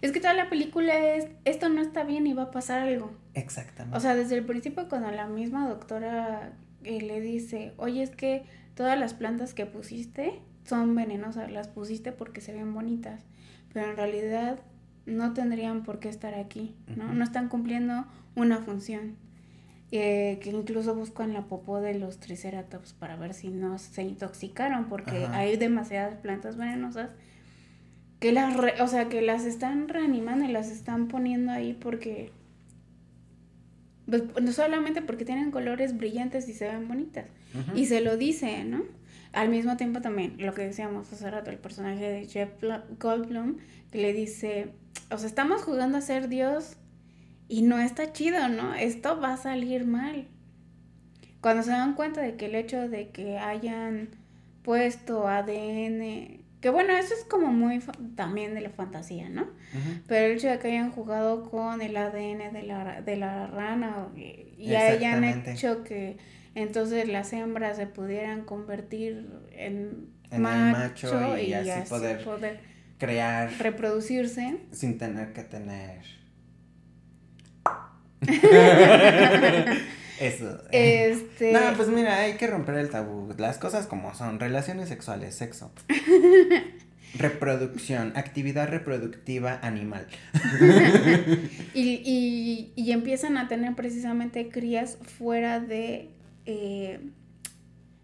Es que toda la película es, esto no está bien y va a pasar algo. Exactamente. O sea, desde el principio cuando la misma doctora le dice, oye, es que todas las plantas que pusiste son venenosas, las pusiste porque se ven bonitas, pero en realidad no tendrían por qué estar aquí, ¿no? Uh-huh. No están cumpliendo una función. Que incluso buscan la popó de los Triceratops para ver si no se intoxicaron, porque ajá, hay demasiadas plantas venenosas que las están reanimando y las están poniendo ahí porque, pues, no solamente porque tienen colores brillantes y se ven bonitas, uh-huh, y se lo dice, ¿no? Al mismo tiempo también, lo que decíamos hace rato, el personaje de Jeff Goldblum, que le dice, o sea, estamos jugando a ser Dios, y no está chido, ¿no? Esto va a salir mal. Cuando se dan cuenta de que el hecho de que hayan puesto ADN... Que bueno, eso es como muy también de la fantasía, ¿no? Uh-huh. Pero el hecho de que hayan jugado con el ADN de la rana y hayan hecho que entonces las hembras se pudieran convertir en macho y así poder crear... Reproducirse. Sin tener que tener... Eso. No, pues mira, hay que romper el tabú. Las cosas como son, relaciones sexuales, sexo, reproducción, actividad reproductiva animal. y empiezan a tener precisamente crías fuera de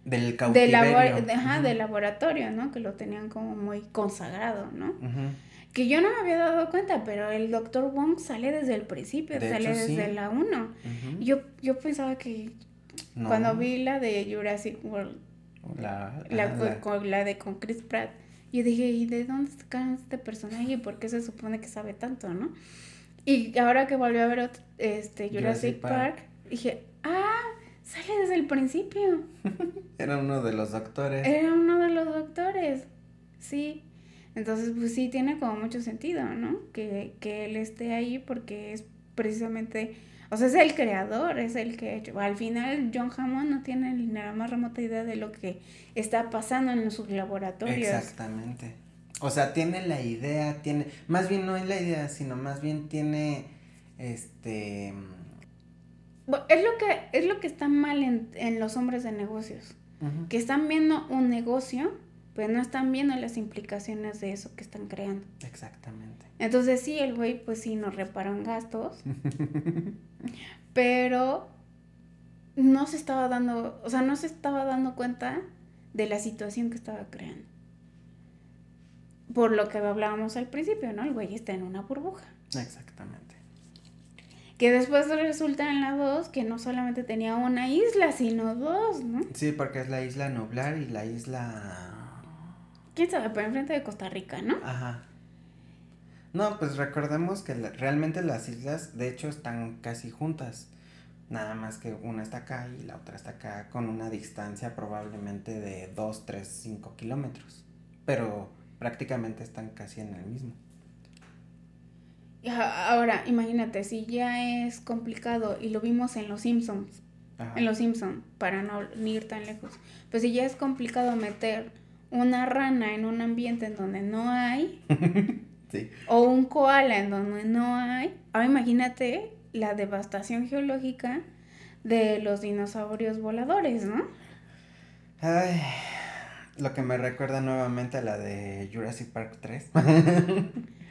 del cautiverio, uh-huh, del laboratorio, ¿no? Que lo tenían como muy consagrado, ¿no? Uh-huh. Que yo no me había dado cuenta, pero el Dr. Wong sale desde el principio, desde la 1. Uh-huh. Yo pensaba que cuando vi la de Jurassic World, con Chris Pratt, yo dije, ¿y de dónde sacan este personaje? ¿Y por qué se supone que sabe tanto, no? Y ahora que volví a ver Jurassic Park, dije, ¡ah! Sale desde el principio. Era uno de los doctores, sí. Entonces, pues sí, tiene como mucho sentido, ¿no? Que él esté ahí porque es precisamente... O sea, es el creador, es el que ha hecho... Al final, John Hammond no tiene ni la más remota idea de lo que está pasando en sus laboratorios. Exactamente. O sea, tiene la idea, tiene... Más bien no es la idea, sino más bien tiene, Bueno, es lo que está mal en los hombres de negocios. Uh-huh. Que están viendo un negocio... pues no están viendo las implicaciones de eso que están creando. Exactamente. Entonces sí, el güey pues sí nos reparó en gastos, pero no se estaba dando cuenta de la situación que estaba creando. Por lo que hablábamos al principio, ¿no? El güey está en una burbuja. Exactamente. Que después resulta en la 2 que no solamente tenía una isla, sino dos, ¿no? Sí, porque es la Isla Nublar y la Isla... ¿Quién sabe? Pero enfrente de Costa Rica, ¿no? Ajá. No, pues recordemos que realmente las islas, de hecho, están casi juntas. Nada más que una está acá y la otra está acá, con una distancia probablemente de 2, 3, 5 kilómetros. pero prácticamente están casi en el mismo. Ahora, imagínate, si ya es complicado, y lo vimos en Los Simpsons, ajá, en Los Simpsons, para no ir tan lejos, pues si ya es complicado meter una rana en un ambiente en donde no hay, sí, o un koala en donde no hay, ahora imagínate la devastación geológica de los dinosaurios voladores, ¿no? Ay, lo que me recuerda nuevamente a la de Jurassic Park 3.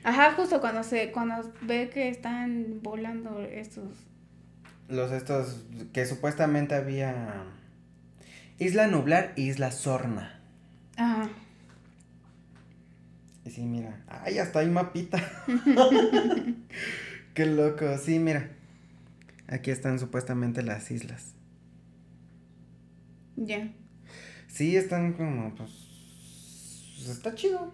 Ajá, justo cuando ve que están volando estos que supuestamente había Isla Nublar e Islas Sorna. Ajá. Y sí, mira, ay, hasta hay mapita. Qué loco, sí, mira. Aquí están supuestamente las islas. Ya. Yeah. Sí, están como, pues está chido.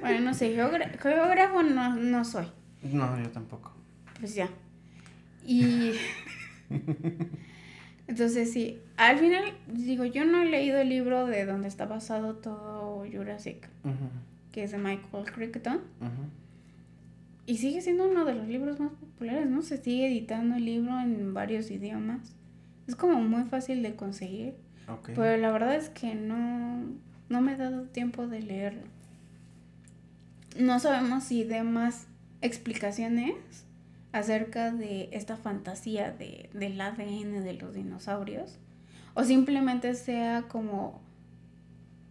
Bueno, no sé, geógrafo no soy. No, yo tampoco. Pues ya. Y entonces sí, al final, digo, yo no he leído el libro de donde está basado todo Jurassic, uh-huh, que es de Michael Crichton. Uh-huh. Y sigue siendo uno de los libros más populares, ¿no? Se sigue editando el libro en varios idiomas. Es como muy fácil de conseguir. Okay. Pero la verdad es que no me he dado tiempo de leerlo. No sabemos si dé más explicaciones acerca de esta fantasía del ADN de los dinosaurios. O simplemente sea como...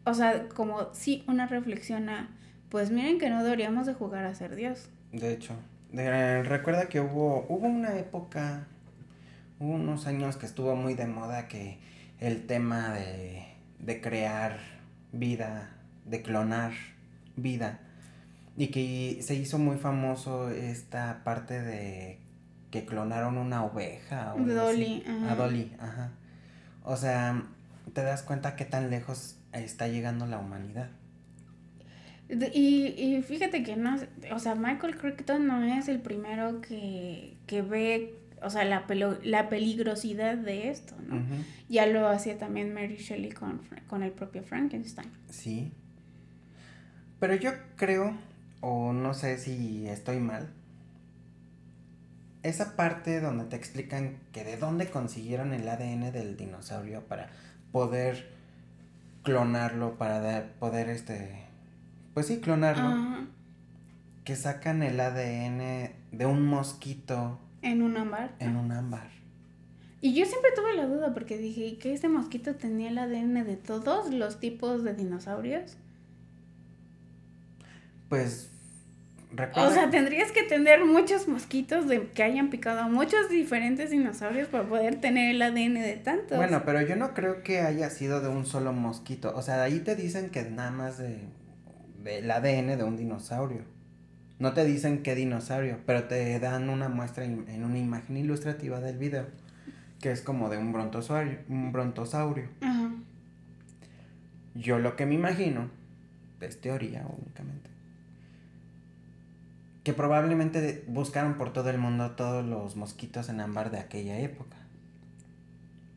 O sea, como sí, una reflexión a... Pues miren que no deberíamos de jugar a ser Dios. De hecho, recuerda que hubo una época, unos años que estuvo muy de moda que el tema de crear vida, de clonar vida, y que se hizo muy famoso esta parte de que clonaron una oveja. O Dolly. Ajá. A Dolly, ajá. O sea, te das cuenta qué tan lejos está llegando la humanidad. Y fíjate que no, o sea, Michael Crichton no es el primero que ve, o sea, la peligrosidad de esto, ¿no? Uh-huh. Ya lo hacía también Mary Shelley con el propio Frankenstein. Sí. Pero yo creo, o no sé si estoy mal, esa parte donde te explican que de dónde consiguieron el ADN del dinosaurio para poder clonarlo, para poder pues sí, clonarlo. Ajá. Que sacan el ADN de un mosquito. En un ámbar. En un ámbar. Y yo siempre tuve la duda porque dije, ¿que este mosquito tenía el ADN de todos los tipos de dinosaurios? Pues, recuerda... O sea, tendrías que tener muchos mosquitos que hayan picado a muchos diferentes dinosaurios para poder tener el ADN de tantos. Bueno, pero yo no creo que haya sido de un solo mosquito. O sea, de ahí te dicen que nada más del ADN de un dinosaurio. No te dicen qué dinosaurio, pero te dan una muestra en una imagen ilustrativa del video, que es como de un brontosaurio. Ajá. Yo lo que me imagino, es teoría únicamente, que probablemente buscaron por todo el mundo todos los mosquitos en ámbar de aquella época.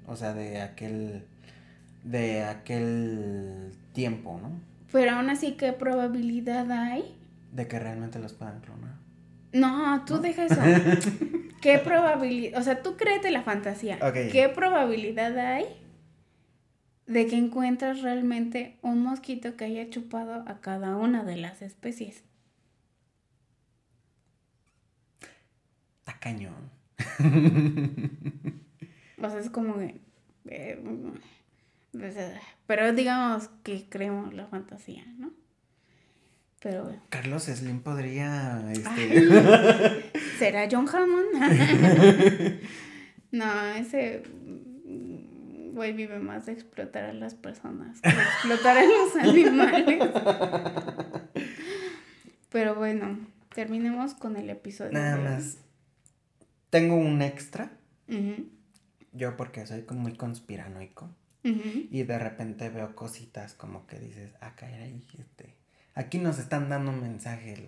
O sea, de aquel tiempo, ¿no? Pero aún así, ¿qué probabilidad hay? De que realmente los puedan clonar. No, tú deja eso. ¿Qué probabilidad? O sea, tú créete la fantasía. Okay. ¿Qué probabilidad hay de que encuentres realmente un mosquito que haya chupado a cada una de las especies? Está cañón. O sea, es como que... Pero digamos que creemos la fantasía, ¿no? Pero bueno. Carlos Slim podría... Ay, ¿será John Hammond? No, ese güey vive más de explotar a las personas que explotar a los animales. Pero bueno, terminemos con el episodio. Nada más. Tengo un extra. Uh-huh. Yo porque soy muy conspiranoico. Uh-huh. Y de repente veo cositas como que dices, ah, caray, aquí nos están dando un mensaje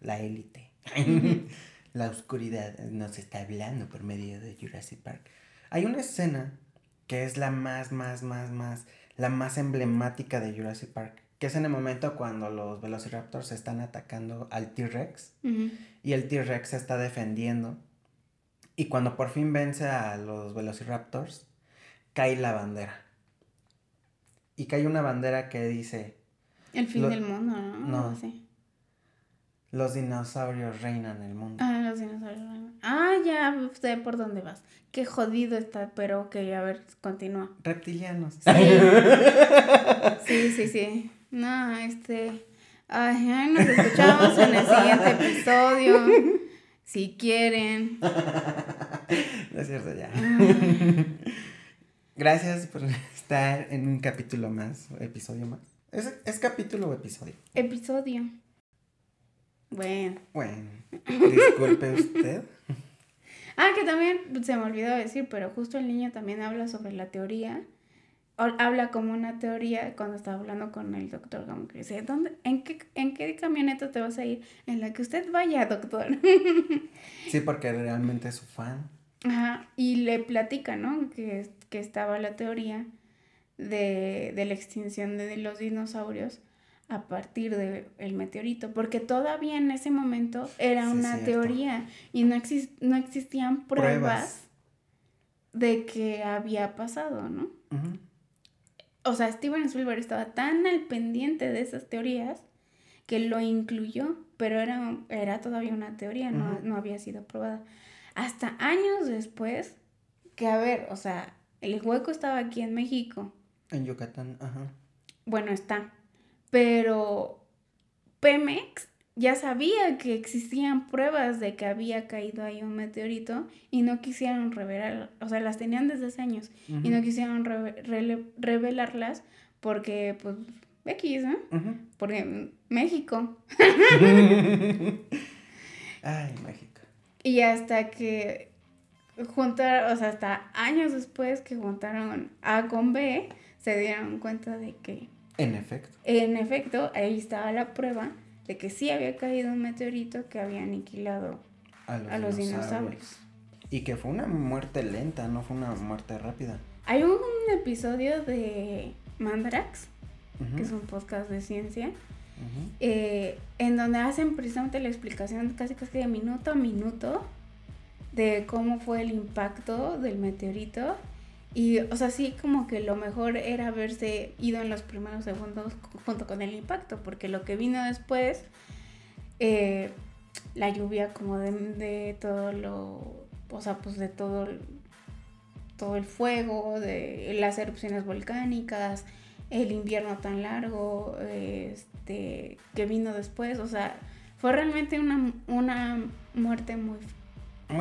la élite. Uh-huh. La oscuridad nos está hablando por medio de Jurassic Park. Hay una escena que es la más emblemática de Jurassic Park, que es en el momento cuando los Velociraptors están atacando al T-Rex, uh-huh, y el T-Rex se está defendiendo, y cuando por fin vence a los Velociraptors, cae la bandera. Y cae una bandera que dice... El fin del mundo, ¿no? No, sí. Los dinosaurios reinan el mundo. Ah, los dinosaurios reinan. Ah, ya sé por dónde vas. Qué jodido está, pero ok, a ver, continúa. Reptilianos. Sí, sí, sí. No, Ay, nos escuchamos en el siguiente episodio. Si quieren. No es cierto, ya. Gracias por estar en un capítulo más, episodio más. ¿Es capítulo o episodio? Episodio. Bueno, disculpe usted. Ah, que también se me olvidó decir, pero justo el niño también habla sobre la teoría. Habla como una teoría cuando está hablando con el doctor, como que dice, ¿en qué camioneta te vas a ir? En la que usted vaya, doctor. Sí, porque realmente es su fan. Ajá, y le platica, ¿no? Que estaba la teoría de la extinción de los dinosaurios a partir del meteorito, porque todavía en ese momento era teoría y no existían pruebas de que había pasado, ¿no? Uh-huh. O sea, Steven Spielberg estaba tan al pendiente de esas teorías que lo incluyó, pero era todavía una teoría, no, uh-huh, no había sido probada. Hasta años después, que a ver, o sea, el hueco estaba aquí en México. En Yucatán, ajá. Bueno, está... Pero Pemex ya sabía que existían pruebas de que había caído ahí un meteorito y no quisieron revelarlas, o sea, las tenían desde hace años, uh-huh, y no quisieron revelarlas porque, pues, X, ¿no? Uh-huh. Porque México. Ay, México. Y hasta que juntaron, o sea, hasta años después que juntaron A con B, se dieron cuenta de que... En efecto, ahí estaba la prueba de que sí había caído un meteorito que había aniquilado a los dinosaurios. Y que fue una muerte lenta, no fue una muerte rápida. Hay un episodio de Mandrax, uh-huh, que es un podcast de ciencia, uh-huh, en donde hacen precisamente la explicación casi de minuto a minuto de cómo fue el impacto del meteorito. Y, o sea, sí, como que lo mejor era haberse ido en los primeros segundos junto con el impacto, porque lo que vino después, la lluvia como de todo lo... O sea, pues de todo el fuego, de las erupciones volcánicas, el invierno tan largo, que vino después. O sea, fue realmente una muerte muy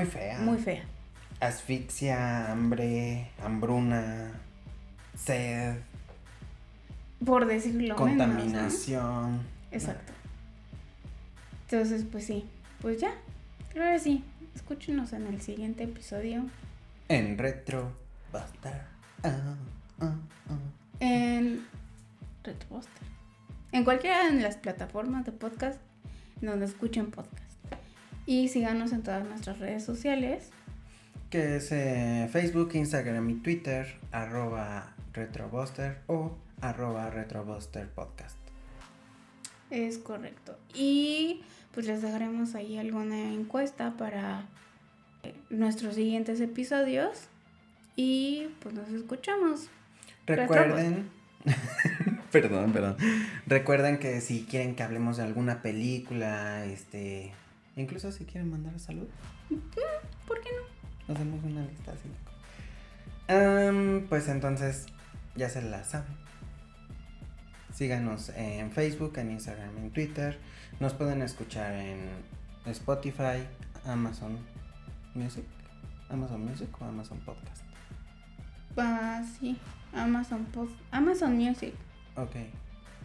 fea. Muy fea. Asfixia, hambre, hambruna, sed, por decirlo, contaminación, menos, ¿no? Exacto. Entonces, pues sí, pues ya. Ahora sí, escúchenos en el siguiente episodio. En Retro Buster. En Retro Buster. En cualquiera de las plataformas de podcast donde escuchen podcast. Y síganos en todas nuestras redes sociales. Que es Facebook, Instagram y Twitter, @RetroBuster o @RetroBusterPodcast. Es correcto. Y pues les dejaremos ahí alguna encuesta para nuestros siguientes episodios. Y pues nos escuchamos. Recuerden... perdón. Recuerden que si quieren que hablemos de alguna película, incluso si quieren mandar salud. ¿Por qué no? Hacemos una lista así. Pues entonces ya se la saben. Síganos en Facebook, en Instagram, en Twitter. Nos pueden escuchar en Spotify, Amazon Music o Amazon Podcast. Ah, sí, Amazon Music. Ok.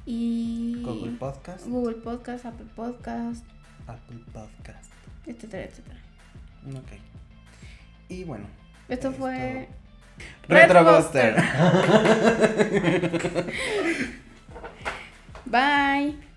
Y Google Podcast, Apple Podcast, etcétera. Ok. Y bueno, esto fue Retro Buster. Bye.